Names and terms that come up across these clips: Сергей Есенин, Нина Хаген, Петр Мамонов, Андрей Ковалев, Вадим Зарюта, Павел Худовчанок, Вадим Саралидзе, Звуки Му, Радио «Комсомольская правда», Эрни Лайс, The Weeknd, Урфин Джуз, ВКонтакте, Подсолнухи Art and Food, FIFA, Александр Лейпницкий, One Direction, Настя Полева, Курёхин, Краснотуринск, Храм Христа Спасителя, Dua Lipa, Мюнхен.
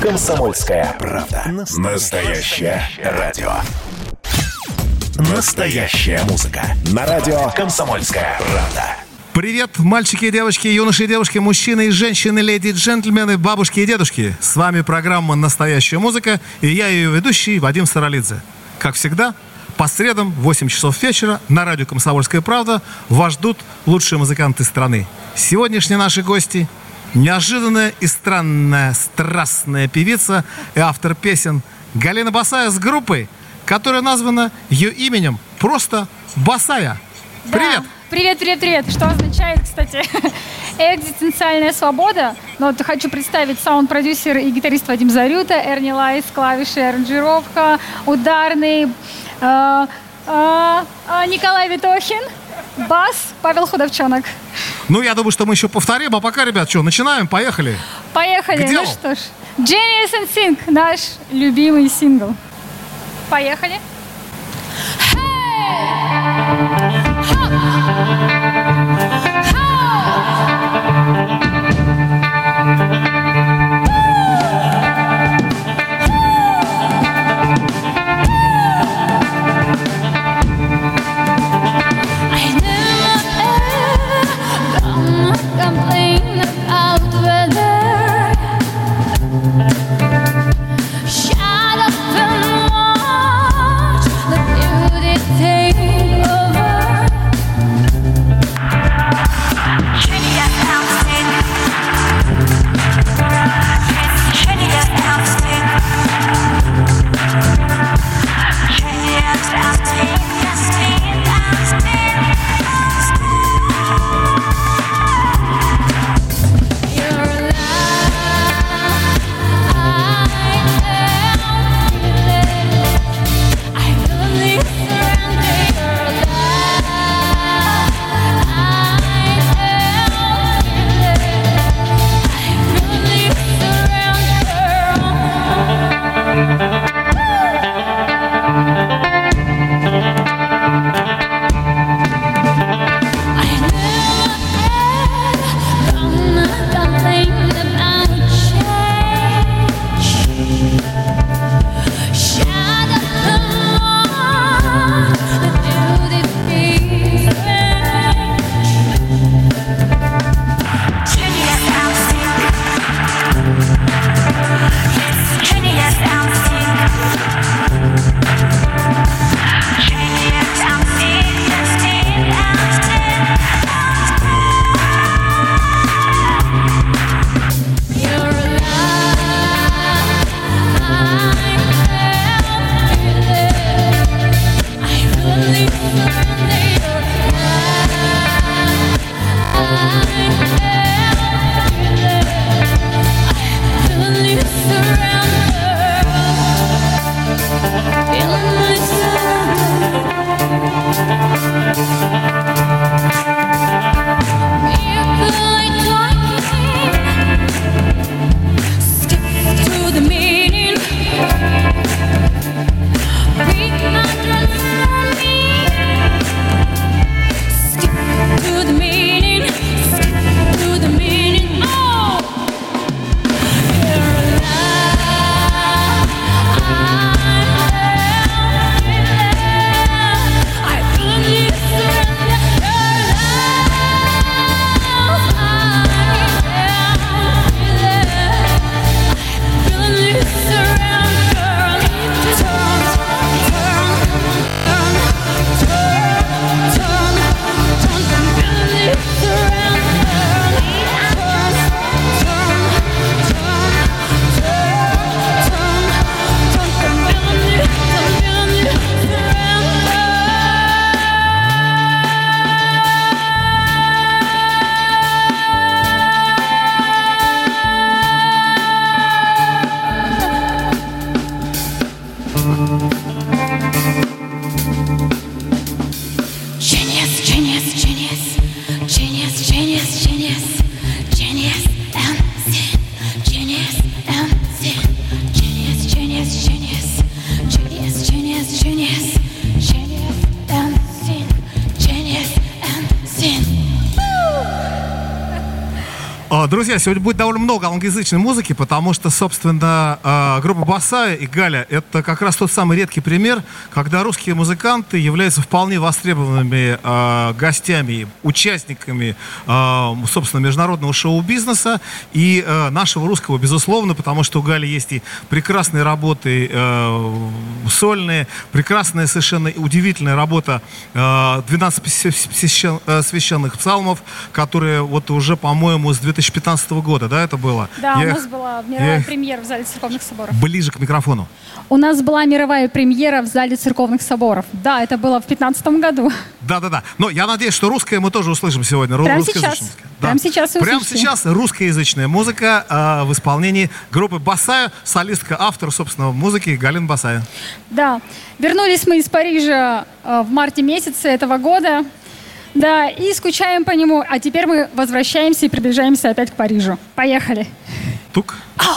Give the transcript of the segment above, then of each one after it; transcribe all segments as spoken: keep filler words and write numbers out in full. «Комсомольская правда». Настоящее радио. Настоящая музыка. На радио «Комсомольская правда». Привет, мальчики и девочки, юноши и девушки, мужчины и женщины, леди и джентльмены, бабушки и дедушки. С вами программа «Настоящая музыка» и я ее ведущий Вадим Саралидзе. Как всегда, по средам в восемь часов вечера на радио «Комсомольская правда» вас ждут лучшие музыканты страны. Сегодняшние наши гости – неожиданная и странная, страстная певица и автор песен Галина Босая с группой, которая названа ее именем просто «Босая». Привет! Да. Привет, привет, привет. Что означает, кстати, экзистенциальная свобода. Но вот хочу представить саунд-продюсер и гитарист Вадим Зарюта, Эрни Лайс, клавиши, аранжировка, ударный, э, э, э, Николай Вытохин, бас, Павел Худовчанок. Ну, я думаю, что мы еще повторим. А пока, ребят, что, начинаем? Поехали. Поехали. Ну что ж, Genius and Sync, наш любимый сингл. Поехали. Hey! Друзья, сегодня будет довольно много англоязычной музыки, потому что, собственно, группа Босая и Галя — это как раз тот самый редкий пример, когда русские музыканты являются вполне востребованными гостями, участниками, собственно, международного шоу-бизнеса и нашего русского, безусловно, потому что у Гали есть и прекрасные работы сольные, прекрасная совершенно удивительная работа «двенадцать священных псалмов», которые вот уже, по-моему, с две тысячи пятнадцатого года, да, это было? Да, я у нас их... была мировая я премьера в Зале церковных соборов. Ближе к микрофону. У нас была мировая премьера в Зале церковных соборов. Да, это было в две тысячи пятнадцатом году. Да-да-да. Но я надеюсь, что русское мы тоже услышим сегодня. Прямо сейчас. Да. Прямо сейчас и услышим. Прямо сейчас русскоязычная музыка э, в исполнении группы Босая, солистка, автор, собственно, музыки Галина Босая. Да. Вернулись мы из Парижа э, в марте месяце этого года. Да, и скучаем по нему. А теперь мы возвращаемся и приближаемся опять к Парижу. Поехали. Тук. Ауч.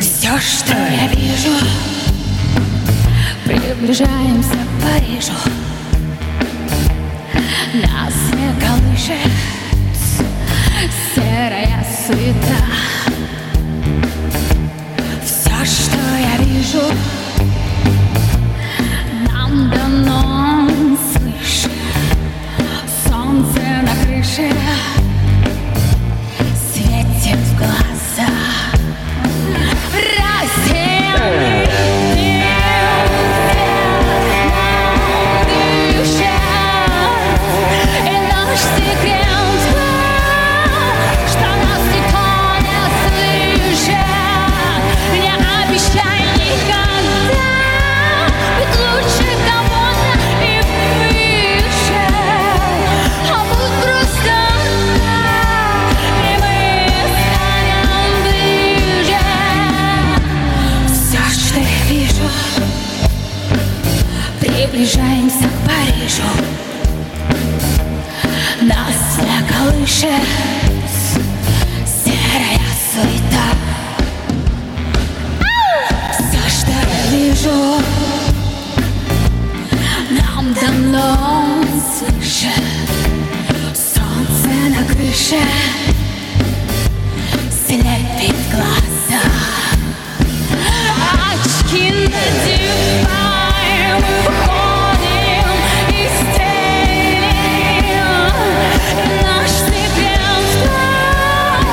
Все, что я вижу, приближаемся к Парижу. Нас не колышет серая суета. Все, что я вижу, нам дано. Слышь, солнце на крыше светит в глаза. Россия! Приближаемся к Парижу. Нас не колышет серая суета. Все, что я вижу, нам давно слышит. Солнце на крыше слепит глаза. Очки надеваем, выходим из тени. И наш секрет в том,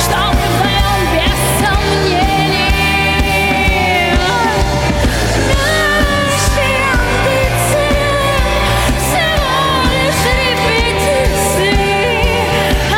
что мы вдвоем без сомнений. Наши амбиции всего лишь репетиции. А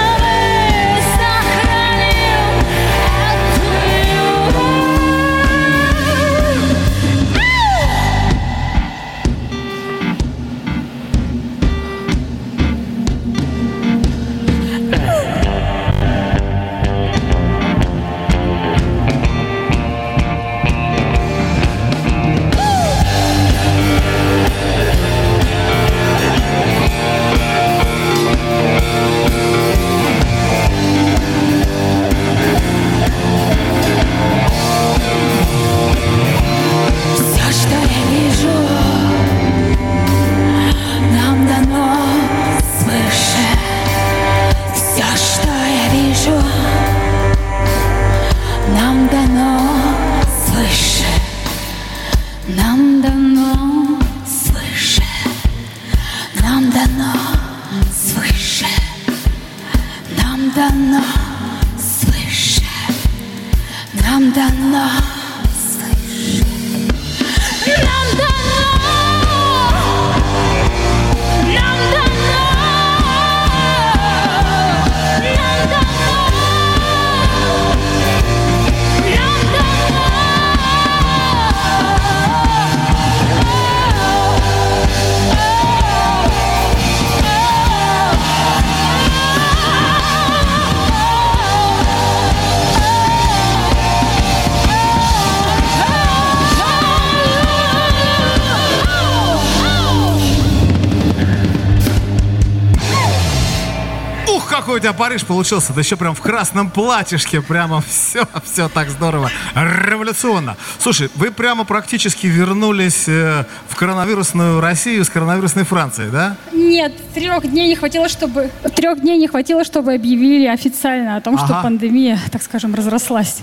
у тебя Париж получился, да еще прям в красном платьишке, прямо все, все так здорово, революционно. Слушай, вы прямо практически вернулись в коронавирусную Россию с коронавирусной Францией, да? Нет, трех дней не хватило, чтобы трех дней не хватило, чтобы объявили официально о том, ага. что пандемия, так скажем, разрослась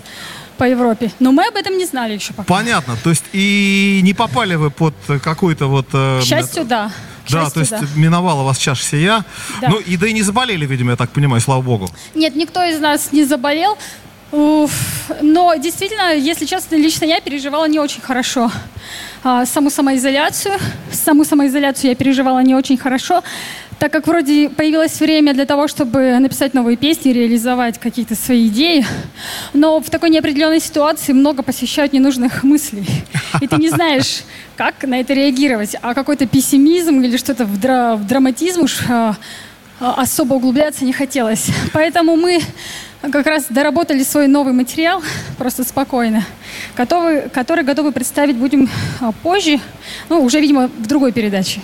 по Европе. Но мы об этом не знали еще пока. Понятно. То есть и не попали вы под какую-то вот... К счастью, это... да. К да, счастью, то есть да. миновала вас чаша сия. Да. Ну и да и не заболели, видимо, я так понимаю, слава богу. Нет, никто из нас не заболел. Уф. Но действительно, если честно, лично я переживала не очень хорошо. А, саму самоизоляцию. Саму самоизоляцию я переживала не очень хорошо, так как вроде появилось время для того, чтобы написать новые песни, реализовать какие-то свои идеи. Но в такой неопределенной ситуации много посещают ненужных мыслей. И ты не знаешь, как на это реагировать. А какой-то пессимизм или что-то в, дра- в драматизм уж а, а, особо углубляться не хотелось. Поэтому мы как раз доработали свой новый материал, просто спокойно, который, который готовы представить будем позже, ну, уже, видимо, в другой передаче.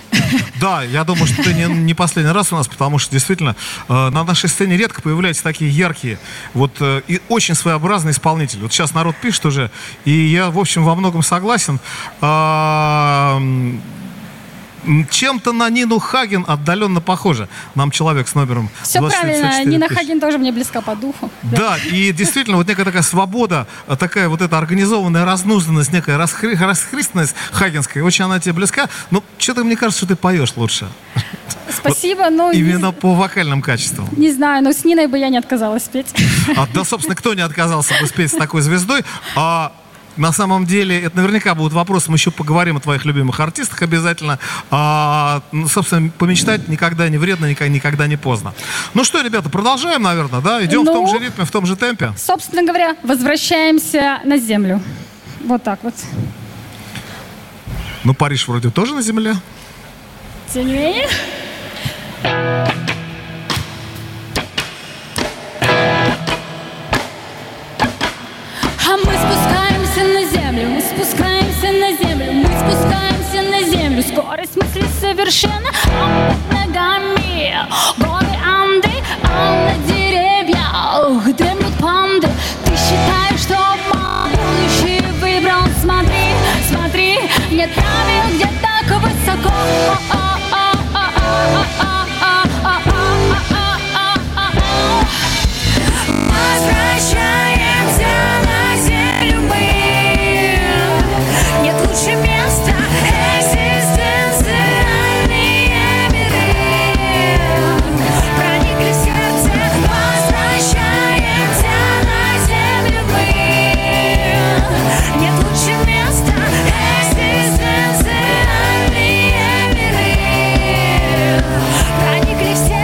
Да, я думаю, что ты не, не последний раз у нас, потому что, действительно, э, на нашей сцене редко появляются такие яркие, вот, э, и очень своеобразные исполнители. Вот сейчас народ пишет уже, и я, в общем, во многом согласен. Э, Чем-то на Нину Хаген отдаленно похоже. Нам человек с номером двадцать четыре. Все правильно, Нина Хаген тоже мне близка по духу. Да, да, и действительно, вот некая такая свобода, такая вот эта организованная разнузданность, некая расхри- расхристанность хагенская, очень она тебе близка, но что-то мне кажется, что ты поешь лучше. Спасибо, вот, но... Именно не... по вокальным качествам. Не знаю, но с Ниной бы я не отказалась петь. А, да, собственно, кто не отказался бы спеть с такой звездой? А... На самом деле, это наверняка будут вопросы. Мы еще поговорим о твоих любимых артистах обязательно. А, собственно, помечтать никогда не вредно, никогда не поздно. Ну что, ребята, продолжаем, наверное, да? Идем ну, в том же ритме, в том же темпе. Собственно говоря, возвращаемся на землю. Вот так вот. Ну, Париж вроде тоже на земле. Тем не менее... Спускаемся на землю, мы спускаемся на землю. Скорость мысли совершенно а под ногами. Горы Анды, а на деревьях дремлют панды. Ты считаешь, что будущее выбрал? Смотри, смотри, нет правил, где так высоко. Возвращаемся на землю мы. Лучше места экзистенциальные миры проникли в сердце, возвращаемся на землю мы. Нет лучше места экзистенциальные миры проникли в сердце.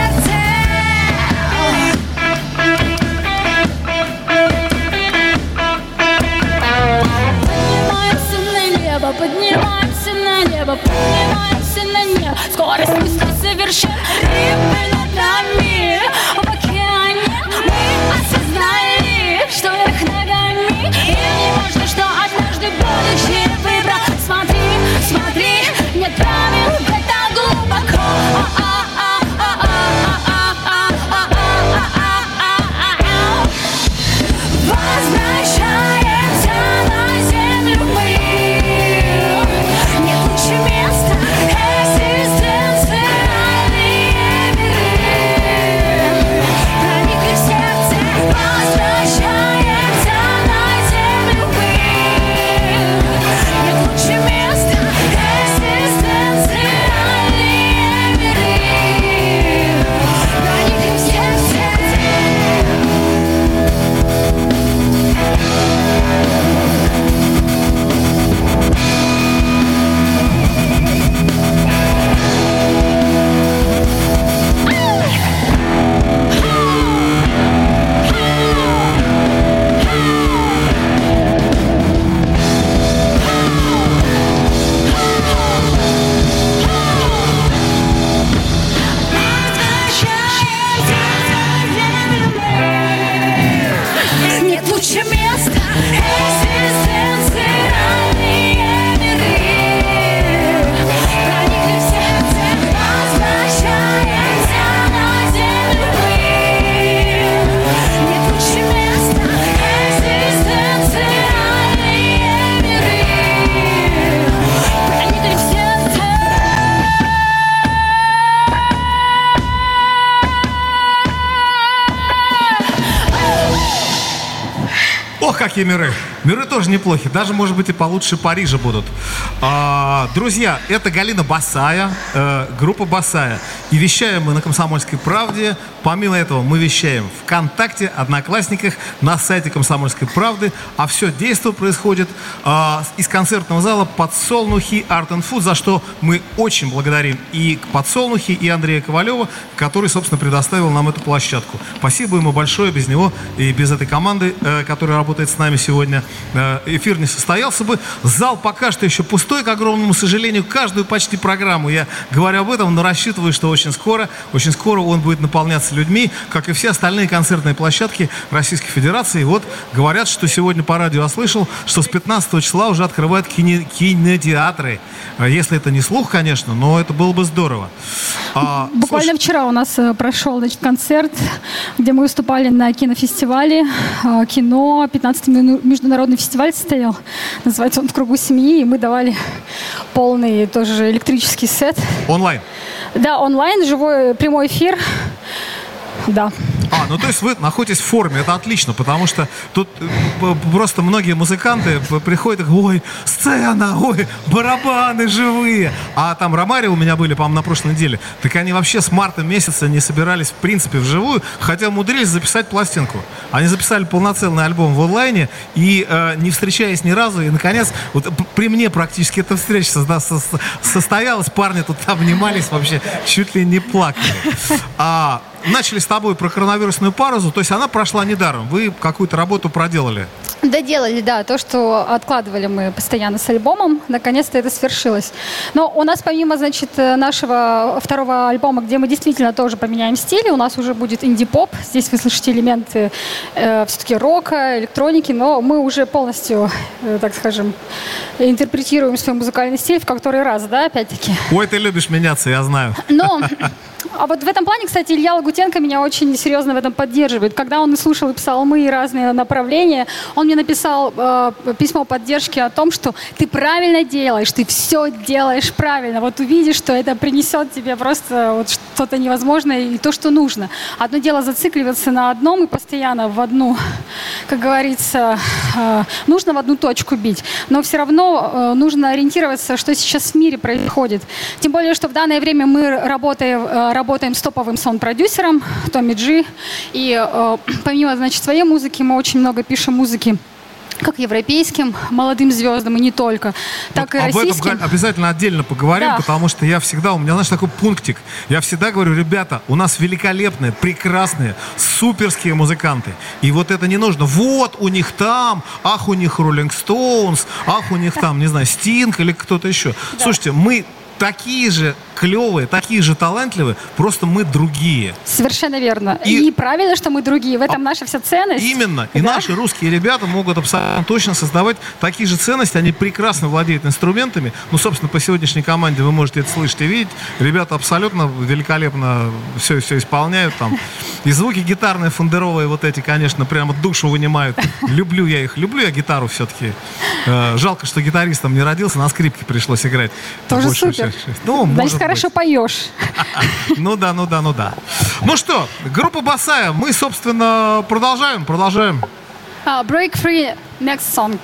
Поднимаемся на небо, поднимаемся на небо. Скорость мысли совершенно революционная для мира. В океане мы осознали, что вверх ногами. И не важно, что однажды будущее выбрал. Смотри, смотри, нет правил, это глубоко. Возвращаемся на землю мы. Место экзистенциальные миры какие миры. Миры тоже неплохи. Даже, может быть, и получше Парижа будут. А, друзья, это Галина Босая, э, группа Босая. И вещаем мы на «Комсомольской правде». Помимо этого, мы вещаем ВКонтакте, Одноклассниках, на сайте «Комсомольской правды». А все действие происходит э, из концертного зала «Подсолнухи Art and Food», за что мы очень благодарим и «Подсолнухи», и Андрея Ковалева, который, собственно, предоставил нам эту площадку. Спасибо ему большое. Без него и без этой команды, э, которая работает с нами сегодня, эфир не состоялся бы. Зал пока что еще пустой, к огромному сожалению. Каждую почти программу я говорю об этом, но рассчитываю, что очень скоро, очень скоро он будет наполняться людьми, как и все остальные концертные площадки Российской Федерации. И вот говорят, что сегодня по радио слышал, что с пятнадцатого числа уже открывают кине- кинотеатры. Если это не слух, конечно, но это было бы здорово. А, Буквально слушай... вчера у нас прошел, значит, концерт, где мы выступали на кинофестивале. Кино, пятнадцатый международный фестиваль состоял, называется он «В кругу семьи», и мы давали полный тоже электрический сет. Онлайн? Да, онлайн, живой прямой эфир, да. А, ну то есть вы находитесь в форме, это отлично, потому что тут просто многие музыканты приходят и говорят: ой, сцена, ой, барабаны живые. А там Ромари у меня были, по-моему, на прошлой неделе, так они вообще с марта месяца не собирались в принципе вживую, хотя умудрились записать пластинку. Они записали полноценный альбом в онлайне и э, не встречаясь ни разу, и наконец, вот при мне практически эта встреча со- со- состоялась, парни тут обнимались вообще, чуть ли не плакали. А... Начали с тобой про коронавирусную паразу, то есть она прошла недаром. Вы какую-то работу проделали? Доделали, да. То, что откладывали мы постоянно с альбомом, наконец-то это свершилось. Но у нас помимо, значит, нашего второго альбома, где мы действительно тоже поменяем стиль, у нас уже будет инди-поп. Здесь вы слышите элементы э, все-таки рока, электроники, но мы уже полностью, э, так скажем, интерпретируем свой музыкальный стиль в который раз, да, опять-таки. Ой, ты любишь меняться, я знаю. Но... А вот в этом плане, кстати, Илья Лагутенко меня очень серьезно в этом поддерживает. Когда он слушал и псалмы, и разные направления, он мне написал э, письмо поддержки о том, что ты правильно делаешь, ты все делаешь правильно. Вот увидишь, что это принесет тебе просто вот что-то невозможное и то, что нужно. Одно дело зацикливаться на одном и постоянно в одну, как говорится, э, нужно в одну точку бить. Но все равно э, нужно ориентироваться, что сейчас в мире происходит. Тем более, что в данное время мы работаем... Э, Работаем с топовым саунд-продюсером Томми Джи. И э, помимо, значит, своей музыки, мы очень много пишем музыки как европейским молодым звездам, и не только, так вот и российским. Об этом обязательно отдельно поговорим, да. Потому что я всегда, у меня, знаешь, такой пунктик. Я всегда говорю: ребята, у нас великолепные, прекрасные, суперские музыканты. И вот это не нужно. Вот у них там, ах, у них Rolling Stones, ах, у них там, не знаю, Sting или кто-то еще. Да. Слушайте, мы... такие же клевые, такие же талантливые, просто мы другие. Совершенно верно. И, и правильно, что мы другие. В этом наша вся ценность. Именно. Да? И наши русские ребята могут абсолютно точно создавать такие же ценности. Они прекрасно владеют инструментами. Ну, собственно, по сегодняшней команде вы можете это слышать и видеть. Ребята абсолютно великолепно все, все исполняют там. И звуки гитарные, фондеровые, вот эти, конечно, прямо душу вынимают. Люблю я их. Люблю я гитару все-таки. Жалко, что гитаристом не родился. На скрипке пришлось играть. Тоже супер. Ну, значит, хорошо быть. Поешь. Ну да, ну да, ну да. Ну что, группа Босая, мы, собственно, продолжаем, продолжаем. Uh, break free, next song.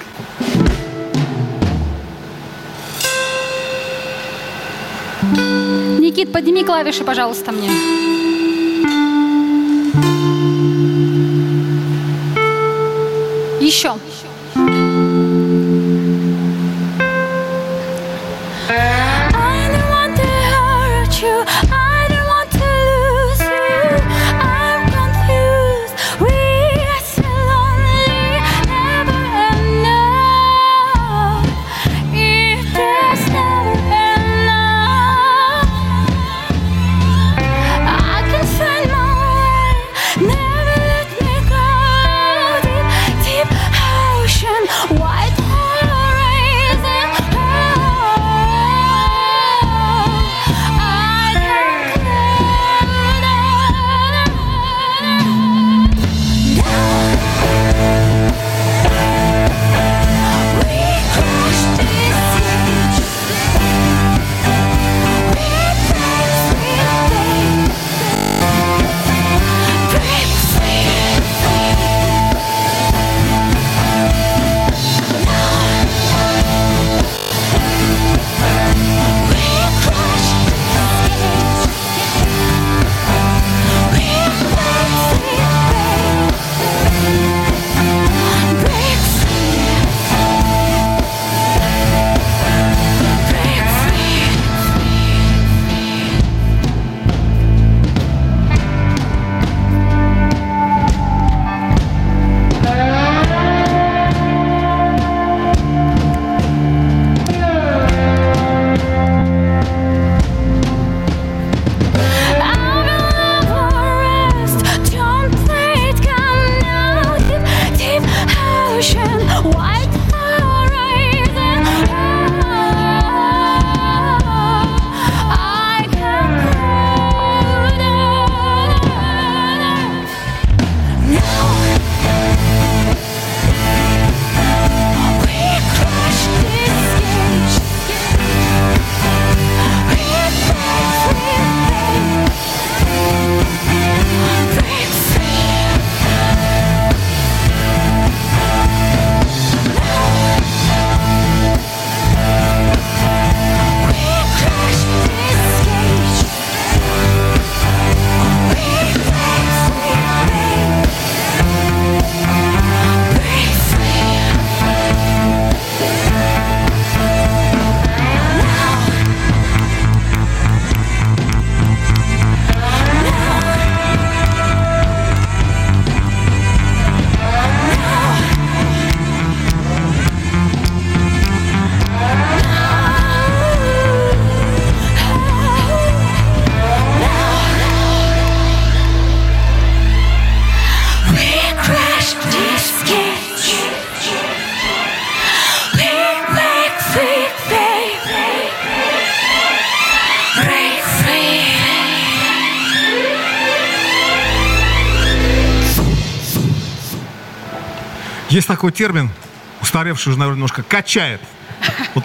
Никит, подними клавиши, пожалуйста, мне. Еще. Never let me go deep, deep. Есть такой термин, устаревший уже, наверное, немножко, качает. Вот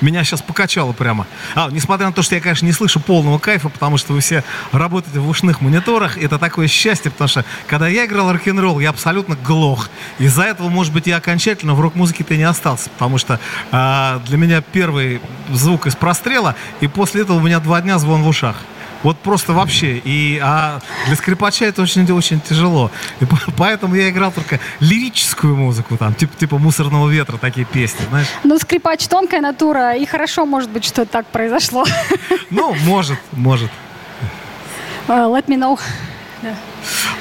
меня сейчас покачало прямо. А, несмотря на то, что я, конечно, не слышу полного кайфа, потому что вы все работаете в ушных мониторах, это такое счастье, потому что, когда я играл рок-н-ролл, я абсолютно глох. Из-за этого, может быть, я окончательно в рок-музыке-то и не остался, потому что а, для меня первый звук из прострела, и после этого у меня два дня звон в ушах. Вот просто вообще. И, а для скрипача это очень-очень тяжело. И поэтому я играл только лирическую музыку, там, типа, типа «Мусорного ветра», такие песни, знаешь. Ну, скрипач — тонкая натура, и хорошо, может быть, что так произошло. Ну, может, может. Uh, let me know. Yeah.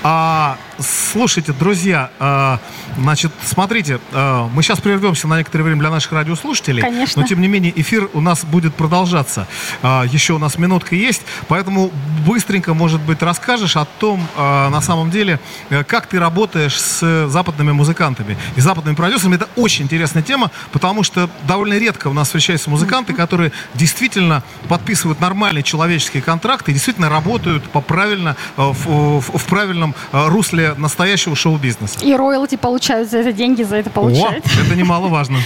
А, слушайте, друзья, а, значит, смотрите, а, мы сейчас прервемся на некоторое время для наших радиослушателей. Конечно. Но, тем не менее, эфир у нас будет продолжаться. А, еще у нас минутка есть, поэтому быстренько, может быть, расскажешь о том, а, на самом деле, как ты работаешь с западными музыкантами и западными продюсерами. Это очень интересная тема, потому что довольно редко у нас встречаются музыканты, которые действительно подписывают нормальные человеческие контракты и действительно работают по правильно, в, в, в правильном русле настоящего шоу-бизнеса. И роялти получают за это деньги, за это получают. О, это немаловажно.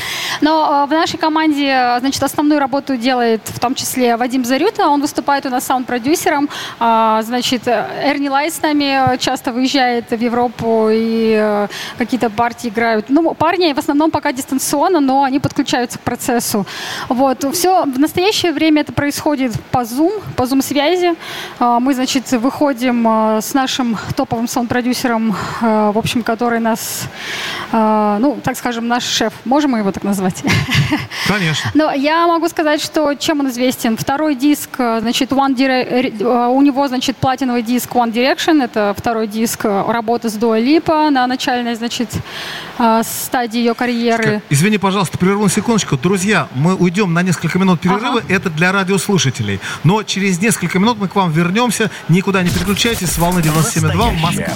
Но в нашей команде, значит, основную работу делает в том числе Вадим Зарюта. Он выступает у нас саунд-продюсером. Значит, Эрни Лайс с нами часто выезжает в Европу и какие-то партии играют. Ну, парни в основном пока дистанционно, но они подключаются к процессу. Вот. Все в настоящее время это происходит по Zoom, по Zoom-связи. Мы, значит, выходим с нашим топовым саунд-продюсером, в общем, который нас, ну, так скажем, наш шеф. Можем мы его так назвать? Конечно. Но я могу сказать, что чем он известен. Второй диск, значит, One Dire... у него, значит, платиновый диск One Direction. Это второй диск работы с Dua Lipa на начальной, значит, стадии ее карьеры. Извини, пожалуйста, прерву на секундочку. Друзья, мы уйдем на несколько минут перерыва. Ага. Это для радиослушателей. Но через несколько минут мы к вам вернемся. Никуда не переключайтесь. С волны девяносто семь и два в Москве.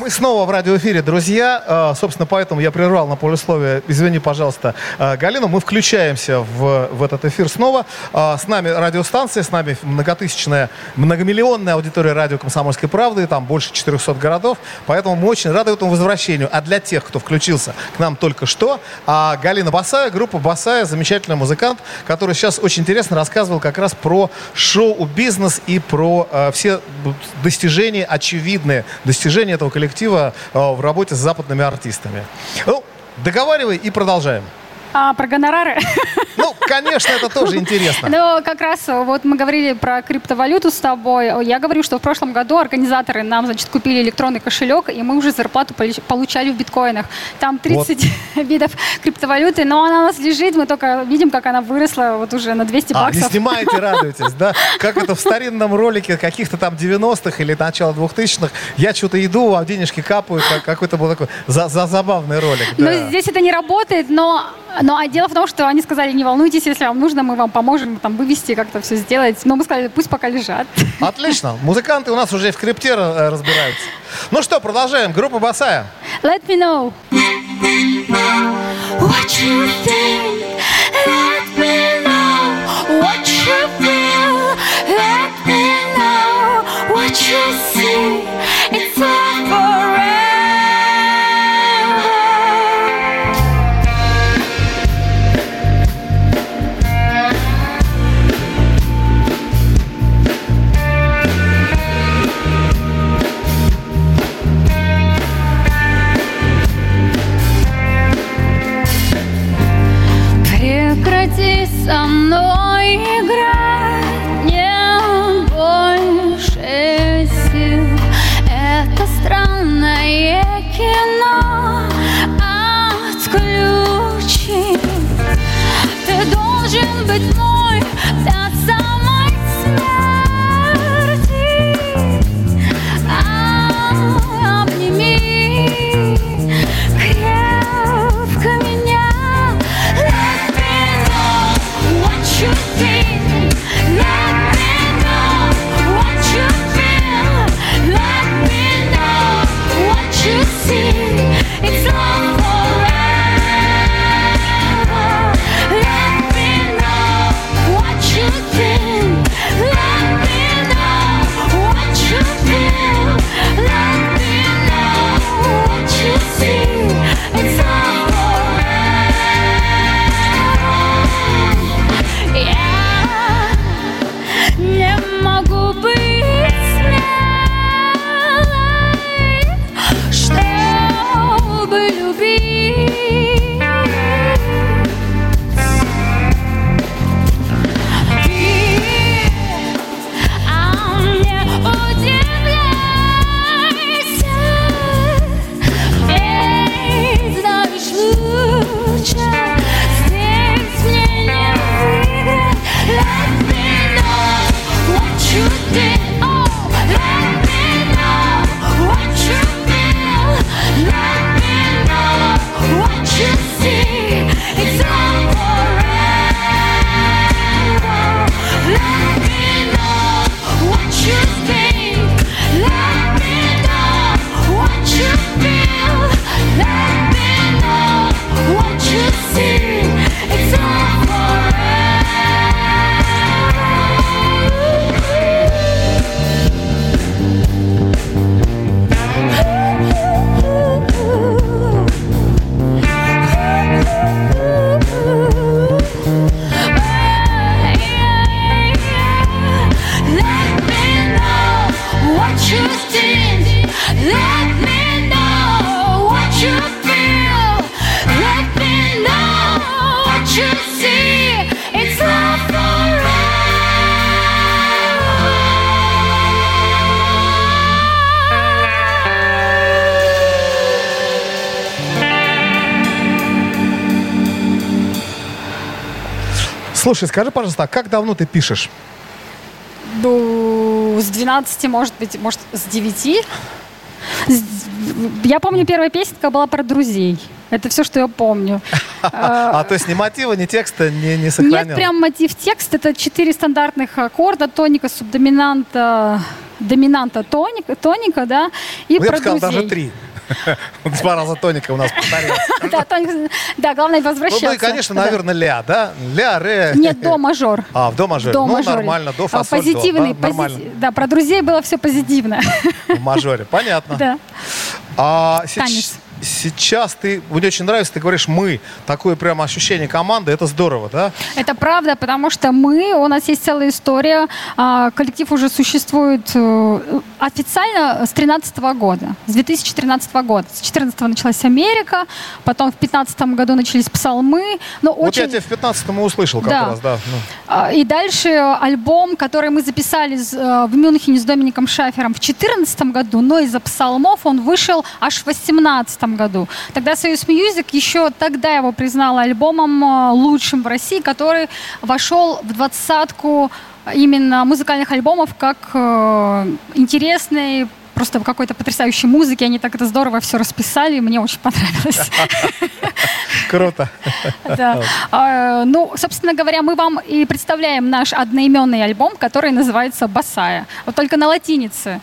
Мы снова в радиоэфире, друзья. Собственно, поэтому я прервал на полусловие, извини, пожалуйста, Галину. Мы включаемся в, в этот эфир снова. С нами радиостанция, с нами многотысячная, многомиллионная аудитория радио «Комсомольской правды». Там больше четырехсот городов. Поэтому мы очень рады этому возвращению. А для тех, кто включился к нам только что, Галина Босая, группа «Босая», замечательный музыкант, который сейчас очень интересно рассказывал как раз про шоу-бизнес и про все достижения, очевидные достижения этого коллектива. коллектива в работе с западными артистами. Ну, договаривай и продолжаем. А, про гонорары? Ну, конечно, это тоже интересно. Ну, как раз вот мы говорили про криптовалюту с тобой. Я говорю, что в прошлом году организаторы нам, значит, купили электронный кошелек, и мы уже зарплату получали в биткоинах. Там тридцать вот. видов криптовалюты, но она у нас лежит, мы только видим, как она выросла вот уже на двести баксов. А, не снимаете, радуетесь, да? Как это в старинном ролике каких-то там девяностых или начала двухтысячных. Я что-то иду, а денежки капают. Какой-то был такой за, за забавный ролик. Да. Ну, здесь это не работает, но... Ну, а дело в том, что они сказали, не волнуйтесь, если вам нужно, мы вам поможем там вывести, как-то все сделать. Но мы сказали, пусть пока лежат. Отлично. Музыканты у нас уже в крипте разбираются. Ну что, продолжаем. Группа «Босая». Let me know. What you think? Let me know. What you feel? Let me know. What you see? It's all forever. Прекрати со мной играть, не больше сил. Это странное кино отключи. Ты должен быть мой до самой смерти. А, обними крепко меня. What you Слушай, скажи, пожалуйста, а как давно ты пишешь? Ну, с двенадцати, может быть, может, с девяти. Я помню, первая песенка была про друзей. Это все, что я помню. А то есть ни мотива, ни текста не сохранил? Нет, прям мотив, текст. Это четыре стандартных аккорда: тоника, субдоминанта, доминанта, тоника, тоника, да, и про друзей. Я бы сказал, даже три. Два раза тоника у нас повторилось. Да, главное возвращаться. Ну и, конечно, наверное, ля, да? Ля, ре. Нет, до мажор. А, в до мажор. Ну, нормально, до, фасоль, позитивный, да, про друзей было все позитивно. В мажоре, понятно. Да. А сейчас ты, мне очень нравится, ты говоришь «мы». Такое прямо ощущение команды, это здорово, да? Это правда, потому что мы, у нас есть целая история. Коллектив уже существует официально с тринадцатого года, с две тысячи тринадцатого года. С четырнадцатого началась Америка, потом в пятнадцатом году начались псалмы. Но вот очень... я тебя в пятнадцатом услышал как да. раз, да. Ну. И дальше альбом, который мы записали в Мюнхене с Домиником Шафером в четырнадцатом году, но из-за псалмов он вышел аж в восемнадцатом году. Тогда «Союз Мьюзик» еще тогда его признала альбомом лучшим в России, который вошел в двадцатку именно музыкальных альбомов как э, интересный, просто какой-то потрясающей музыки. Они так это здорово все расписали, мне очень понравилось. Круто. Да. Ну, собственно говоря, мы вам и представляем наш одноименный альбом, который называется «Босая». Вот только на латинице.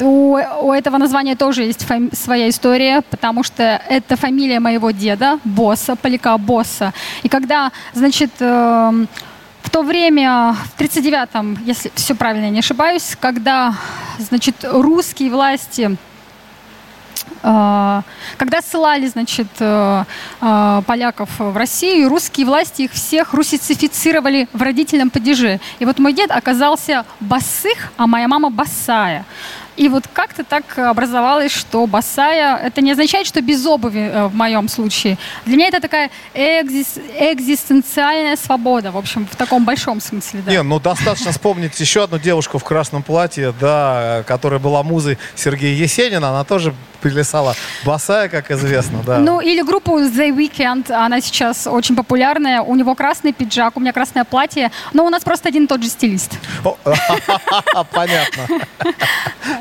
У, у этого названия тоже есть фами- своя история, потому что это фамилия моего деда, Босса, Поляка Босса. И когда, значит... Э- В то время, в тридцать девятом, если все правильно, я не ошибаюсь, когда, значит, русские власти, э, когда ссылали, значит, э, э, поляков в Россию, русские власти их всех русицифицировали в родительном падеже. И вот мой дед оказался босых, а моя мама босая. И вот как-то так образовалось, что босая, это не означает, что без обуви в моем случае. Для меня это такая экзис, экзистенциальная свобода, в общем, в таком большом смысле. Да. Не, ну достаточно вспомнить еще одну девушку в красном платье, да, которая была музой Сергея Есенина, она тоже приплясала босая, как известно. Да. Ну или группу The Weeknd, она сейчас очень популярная, у него красный пиджак, у меня красное платье, но у нас просто один и тот же стилист. Понятно.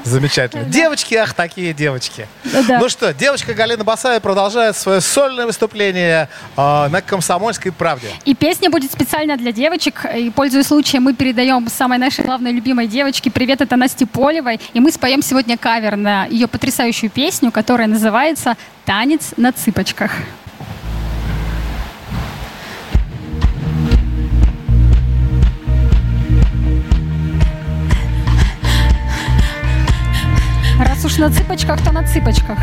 Замечательно. Да. Девочки, ах, такие девочки. Да. Ну что, девочка Галина Босая продолжает свое сольное выступление э, на «Комсомольской правде». И песня будет специально для девочек. И, пользуясь случаем, мы передаем самой нашей главной любимой девочке привет, это Насте Полевой. И мы споем сегодня кавер на ее потрясающую песню, которая называется «Танец на цыпочках». Раз уж на цыпочках, то на цыпочках.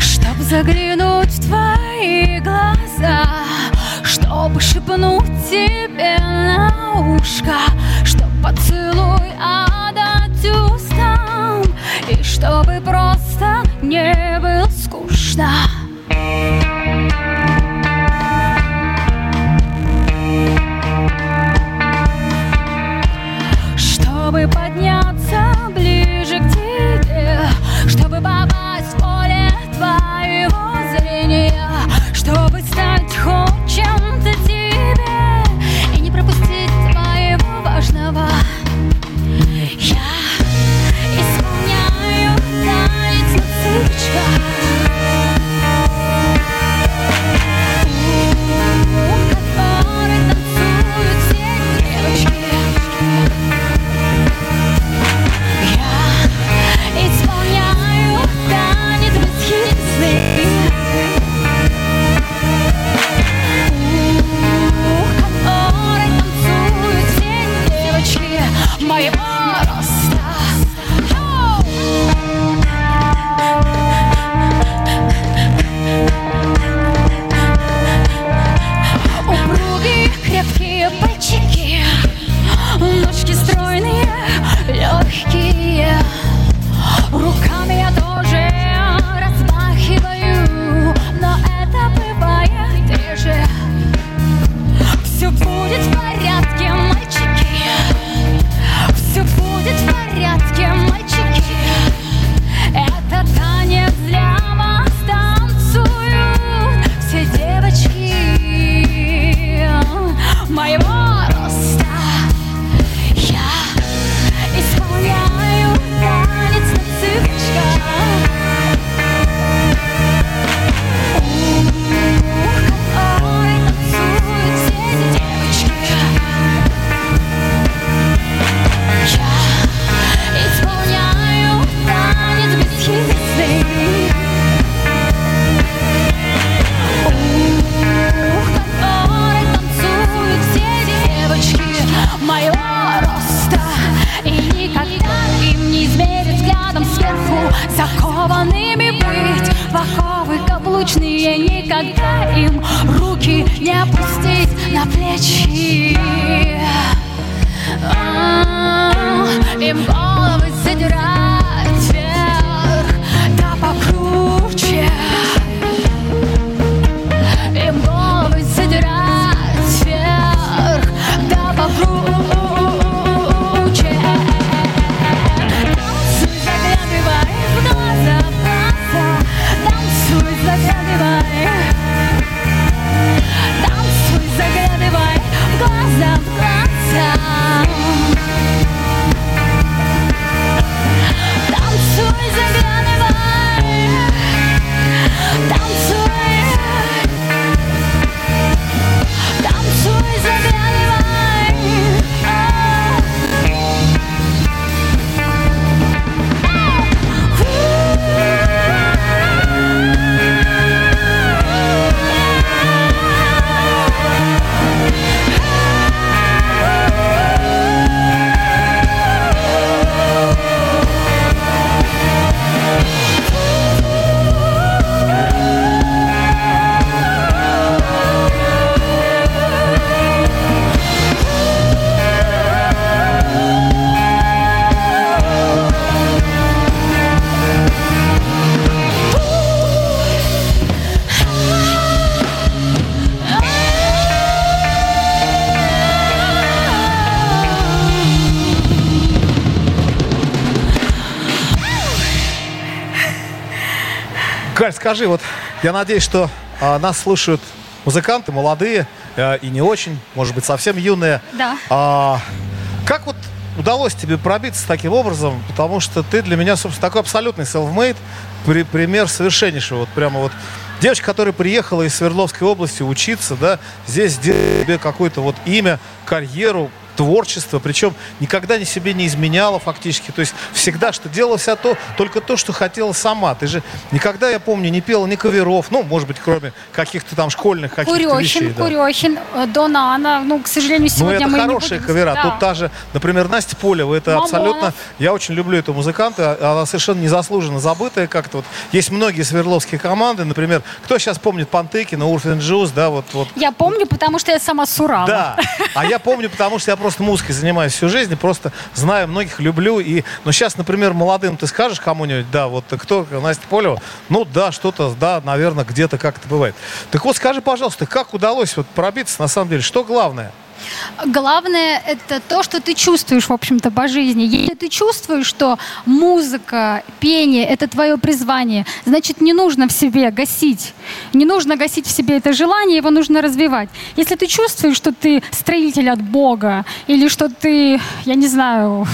Чтоб заглянуть в твои глаза, чтоб шепнуть тебе на ушко, чтоб поцелуй отдать устам, и чтобы просто не было скучно. Чтобы подняться ближе к тебе, чтобы попасть в поле твоего зрения, чтобы стать хоть чем-то тебе и не пропустить твоего важного. Я исполняю танец на цыпочках. никогда им руки не опустить на плечи. Им головы задирать вверх, да покруче. Им головы задирать вверх, да покруче. Танцуй, заглядывай в глаза, в глаза. Танцуй, заглядывай. Танцуй, заглядывай в глаза, в глаза. Танцуй, заглядывай, танцуй, танцуй, заглядывай. Галь, скажи, вот я надеюсь, что а, нас слушают музыканты молодые а, и не очень, может быть, совсем юные. Да. А, как вот удалось тебе пробиться таким образом? Потому что ты для меня, собственно, такой абсолютный селфмейд, при, пример совершеннейшего. Вот прямо вот девочка, которая приехала из Свердловской области учиться, да, здесь сделала себе какое-то вот имя, карьеру, творчество, причем никогда не себе не изменяла фактически, то есть всегда что делала, вся то, только то, что хотела сама. Ты же никогда, я помню, не пела ни каверов, ну, может быть, кроме каких-то там школьных каких-то Курёхин, вещей. Курёхин, да. Дона, она, ну, к сожалению, сегодня мы не будем... Ну, это хорошие кавера, да. Тут та же, например, Настя Полева, это Мамонов. Абсолютно, я очень люблю эту музыканта, она совершенно незаслуженно забытая как-то вот. Есть многие свердловские команды, например, кто сейчас помнит Пантыкина, Урфин Джуз, да, вот, вот. Я помню, потому что я сама с Урала. Да, а я помню, потому что я просто Просто музыкой занимаюсь всю жизнь, просто знаю, многих люблю. И, но сейчас, например, молодым ты скажешь кому-нибудь, да, вот кто, Настя Полева, ну да, что-то, да, наверное, где-то как-то бывает. Так вот, скажи, пожалуйста, как удалось вот пробиться, на самом деле, что главное? Главное, это то, что ты чувствуешь, в общем-то, по жизни. Если ты чувствуешь, что музыка, пение — это твое призвание, значит, не нужно в себе гасить. Не нужно гасить в себе это желание, его нужно развивать. Если ты чувствуешь, что ты строитель от Бога, или что ты, я не знаю...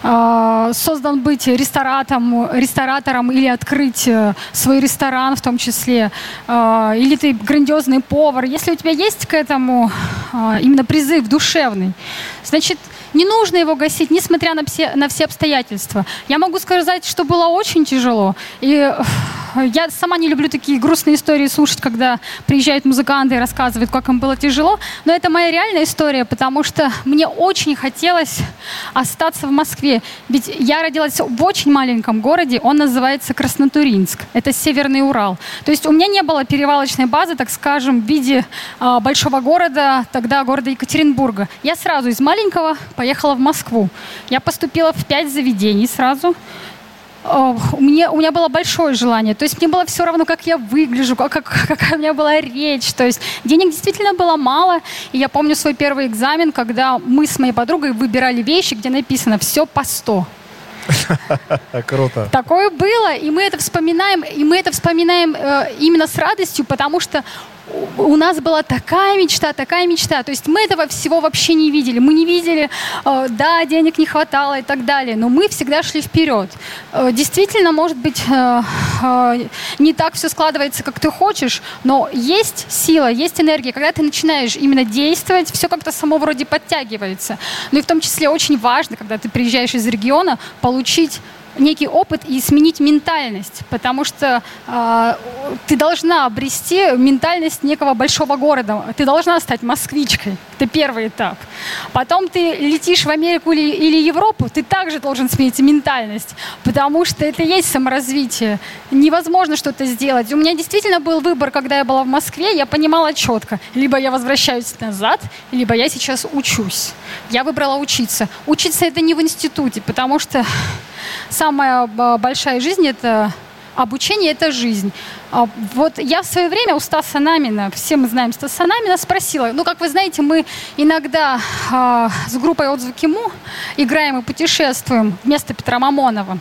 создан быть ресторатором, ресторатором или открыть свой ресторан в том числе, или ты грандиозный повар. Если у тебя есть к этому именно призыв душевный, значит, не нужно его гасить, несмотря на все, на все обстоятельства. Я могу сказать, что было очень тяжело. И я сама не люблю такие грустные истории слушать, когда приезжают музыканты и рассказывают, как им было тяжело. Но это моя реальная история, потому что мне очень хотелось остаться в Москве. Ведь я родилась в очень маленьком городе, он называется Краснотуринск. Это Северный Урал. То есть у меня не было перевалочной базы, так скажем, в виде э, большого города, тогда города Екатеринбурга. Я сразу из маленького поехала в Москву. Я поступила в пять заведений сразу. Мне, у меня было большое желание. То есть мне было все равно, как я выгляжу, как, как, какая у меня была речь. То есть денег действительно было мало. И я помню свой первый экзамен, когда мы с моей подругой выбирали вещи, где написано «все по сто». Круто. Такое было, и мы это вспоминаем, и мы это вспоминаем э, именно с радостью, потому что у нас была такая мечта, такая мечта. То есть мы этого всего вообще не видели. Мы не видели, э, да, денег не хватало и так далее, но мы всегда шли вперед. Э, действительно, может быть, э, э, не так все складывается, как ты хочешь, но есть сила, есть энергия. Когда ты начинаешь именно действовать, все как-то само вроде подтягивается. Ну и в том числе очень важно, когда ты приезжаешь из региона, получить некий опыт и сменить ментальность, потому что э, ты должна обрести ментальность некого большого города. Ты должна стать москвичкой. Это первый этап. Потом ты летишь в Америку или, или Европу, ты также должен сменить ментальность, потому что это и есть саморазвитие. Невозможно что-то сделать. У меня действительно был выбор, когда я была в Москве, я понимала четко. Либо я возвращаюсь назад, либо я сейчас учусь. Я выбрала учиться. Учиться это не в институте, потому что самая большая жизнь – это обучение, это жизнь. Вот я в свое время у Стаса Намина, все мы знаем Стаса Намина, спросила, ну, как вы знаете, мы иногда э, с группой «Звуки Му» играем и путешествуем вместо Петра Мамонова.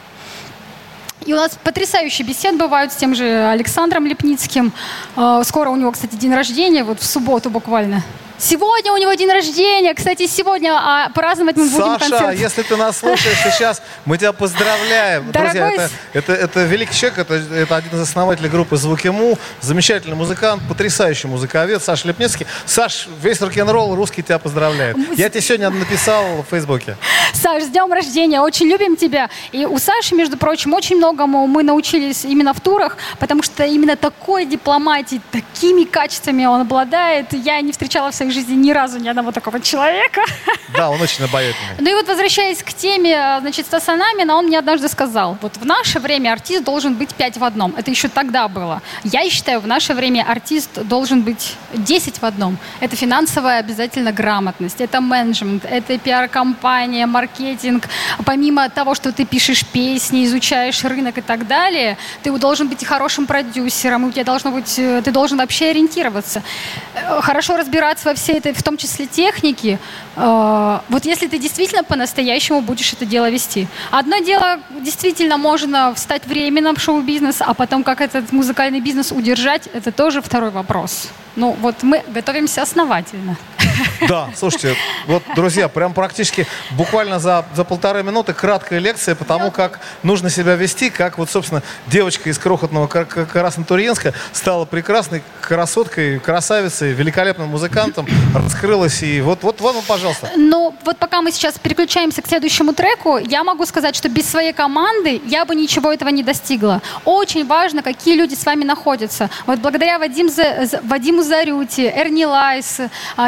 И у нас потрясающие беседы бывают с тем же Александром Лейпницким. Э, скоро у него, кстати, день рождения, вот в субботу буквально. Сегодня у него день рождения. Кстати, сегодня а, праздновать мы будем Саша, концерт. Саша, если ты нас слушаешь сейчас, мы тебя поздравляем. Дорогой... Друзья, это, это, это великий человек, это, это один из основателей группы «Звуки Му», замечательный музыкант, потрясающий музыковед Саша Лейпницкий. Саш, весь рок-н-ролл русский тебя поздравляет. Я тебе сегодня написал в Фейсбуке. Саш, с днем рождения, очень любим тебя. И у Саши, между прочим, очень многому мы научились именно в турах, потому что именно такой дипломатией, такими качествами он обладает. Я не встречала в своей жизни ни разу ни одного такого человека. Да, он очень обаятельный. Ну и вот, возвращаясь к теме, значит, Стаса Намина, он мне однажды сказал, вот в наше время артист должен быть пять в одном. Это еще тогда было. Я считаю, в наше время артист должен быть десять в одном. Это финансовая обязательно грамотность, это менеджмент, это пиар-компания, маркетинг. Помимо того, что ты пишешь песни, изучаешь рынок и так далее, ты должен быть хорошим продюсером, и у тебя должно быть, ты должен вообще ориентироваться. Хорошо разбираться во всей этой, в том числе техники, э, вот если ты действительно по-настоящему будешь это дело вести. Одно дело, действительно можно встать временно в шоу-бизнес, а потом как этот музыкальный бизнес удержать, это тоже второй вопрос. Ну вот мы готовимся основательно. Да, слушайте, вот, друзья, прям практически буквально за, за полторы минуты краткая лекция по тому, как нужно себя вести, как вот, собственно, девочка из крохотного Краснотуринска стала прекрасной красоткой, красавицей, великолепным музыкантом, раскрылась и вот, вот, вот, пожалуйста. Ну, вот пока мы сейчас переключаемся к следующему треку, я могу сказать, что без своей команды я бы ничего этого не достигла. Очень важно, какие люди с вами находятся. Вот благодаря Вадим, Вадиму Зарюте, Эрни Лайс,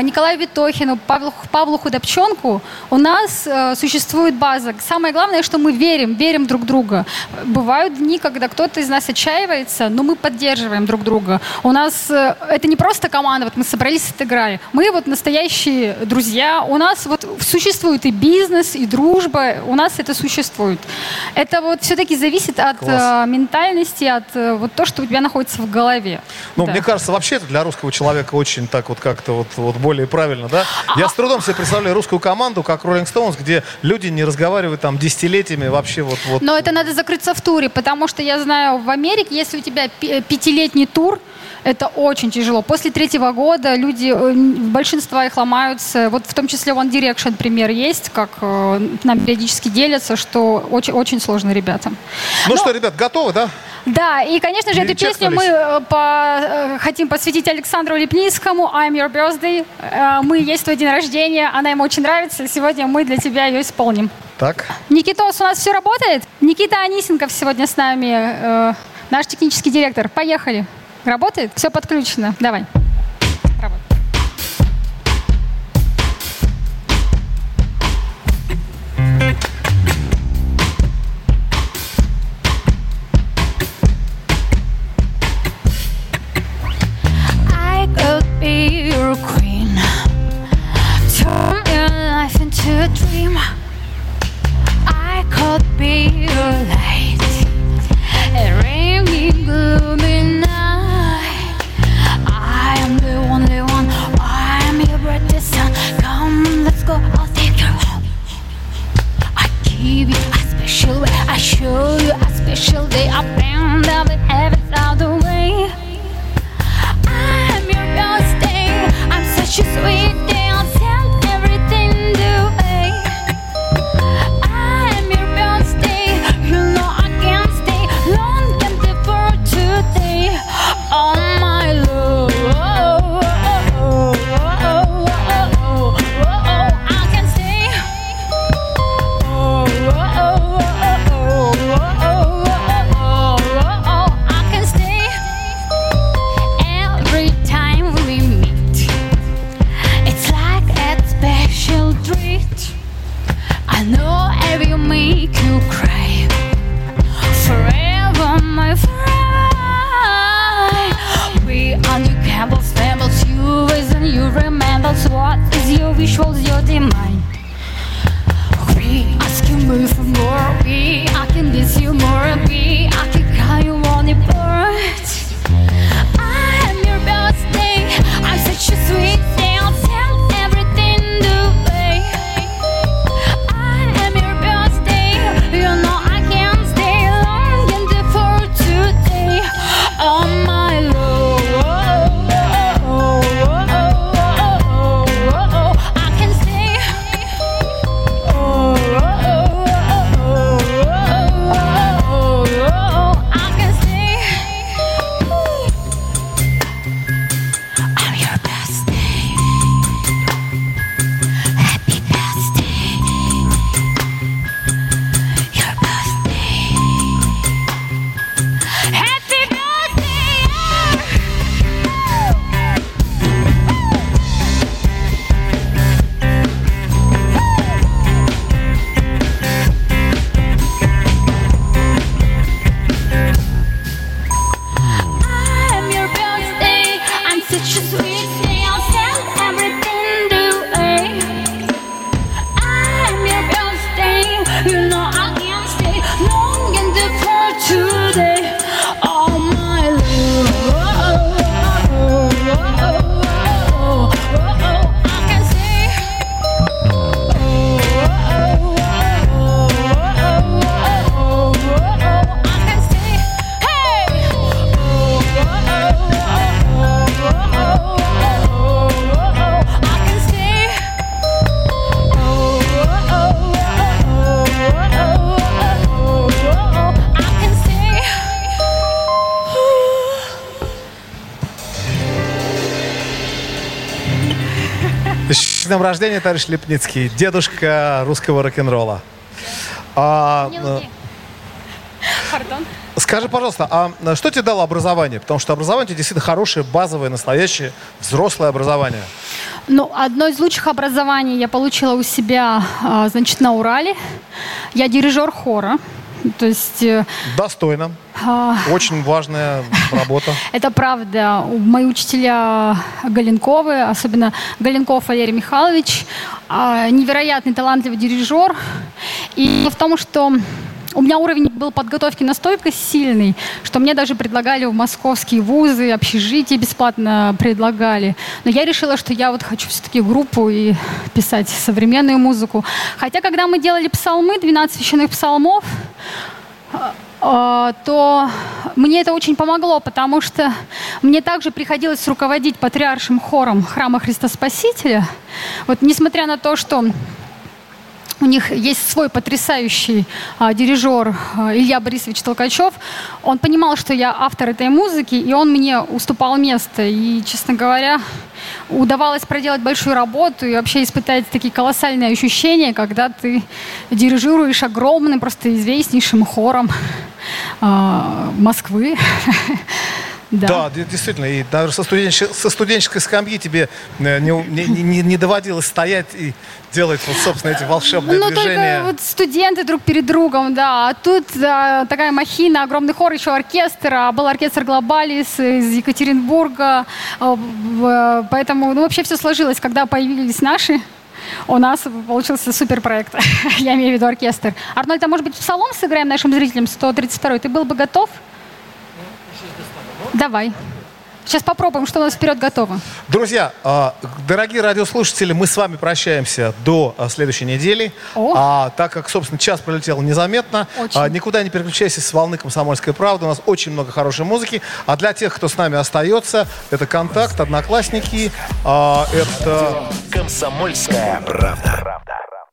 Николаю Вытохину, Павлу, Павлу Худовчанку, у нас э, существует база. Самое главное, что мы верим, верим друг в друга. Бывают дни, когда кто-то из нас отчаивается, но мы поддерживаем друг друга. У нас э, это не просто команда, вот мы собрались и отыграли. Мы вот настоящие друзья. У нас вот существует и бизнес, и дружба. У нас это существует. Это вот все-таки зависит от э, ментальности, от э, вот то, что у тебя находится в голове. Ну, да. Мне кажется, вообще это для русского человека очень так вот как-то вот, вот более правильно, да? Я с трудом себе представляю русскую команду, как Rolling Stones, где люди не разговаривают там десятилетиями вообще вот... вот. Но это надо закрыться в туре, потому что я знаю, в Америке, если у тебя пятилетний тур, это очень тяжело. После третьего года люди, большинство их ломаются. Вот в том числе One Direction пример есть, как нам периодически делятся, что очень, очень сложно ребятам. Ну Но... что, ребят, готовы, да? Да, и, конечно же, и эту чекнулись. Песню мы по... хотим посвятить Александру Лейпницкому «I'm your birthday». Мы есть твой день рождения, она ему очень нравится. Сегодня мы для тебя ее исполним. Так. Никитос, у нас все работает? Никита Анисенков сегодня с нами, наш технический директор. Поехали. Работает? Все подключено. Давай. Работает. I could be your queen. Turn your life into a dream. I could be your light. A rainy, gloomy night. Come, let's go, I'll take you home. I give you a special way, I show you a special day. I bend up and have it all the way. I'm your birthday, I'm such a sweet day. I'll tell everything the way. I'm your birthday, you know I can't stay long than the for today. Oh my love. Oh, oh, oh, oh, oh. днем рождения, товарищ Лейпницкий, дедушка русского рок-н-ролла. А, Пардон. Скажи, пожалуйста, а что тебе дало образование? Потому что образование у тебя действительно хорошее, базовое, настоящее, взрослое образование. Ну, одно из лучших образований я получила у себя, значит, на Урале. Я дирижер хора. То есть... Достойно. А... Очень важная работа. Это правда. Мои учителя Галенковы, особенно Галенков Валерий Михайлович, невероятный талантливый дирижер. И в том, что... У меня уровень был подготовки настолько сильный, что мне даже предлагали в московские вузы, общежития бесплатно предлагали. Но я решила, что я вот хочу все-таки группу и писать современную музыку. Хотя, когда мы делали псалмы, двенадцать священных псалмов, то мне это очень помогло, потому что мне также приходилось руководить патриаршим хором Храма Христа Спасителя. Вот несмотря на то, что... У них есть свой потрясающий а, дирижер а, Илья Борисович Толкачев. Он понимал, что я автор этой музыки, и он мне уступал место. И, честно говоря, удавалось проделать большую работу и вообще испытать такие колоссальные ощущения, когда ты дирижируешь огромным, просто известнейшим хором а, Москвы. Да. Да, действительно, и даже со студенческой, со студенческой скамьи тебе не, не, не, не доводилось стоять и делать вот, собственно, эти волшебные ну, движения. Ну, только вот студенты друг перед другом, да. А тут а, такая махина, огромный хор, еще оркестр. А был оркестр «Глобалис» из Екатеринбурга. А, поэтому, ну, вообще все сложилось, когда появились наши. У нас получился суперпроект. Я имею в виду оркестр. Арнольд, а может быть, псалом сыграем нашим зрителям сто тридцать второй? Ты был бы готов? Давай. Сейчас попробуем, что у нас вперед готово. Друзья, дорогие радиослушатели, мы с вами прощаемся до следующей недели. О. А, так как, собственно, час пролетел незаметно. Очень. Никуда не переключайтесь с волны «Комсомольская правда». У нас очень много хорошей музыки. А для тех, кто с нами остается, это «Контакт», «Одноклассники», это «Комсомольская правда».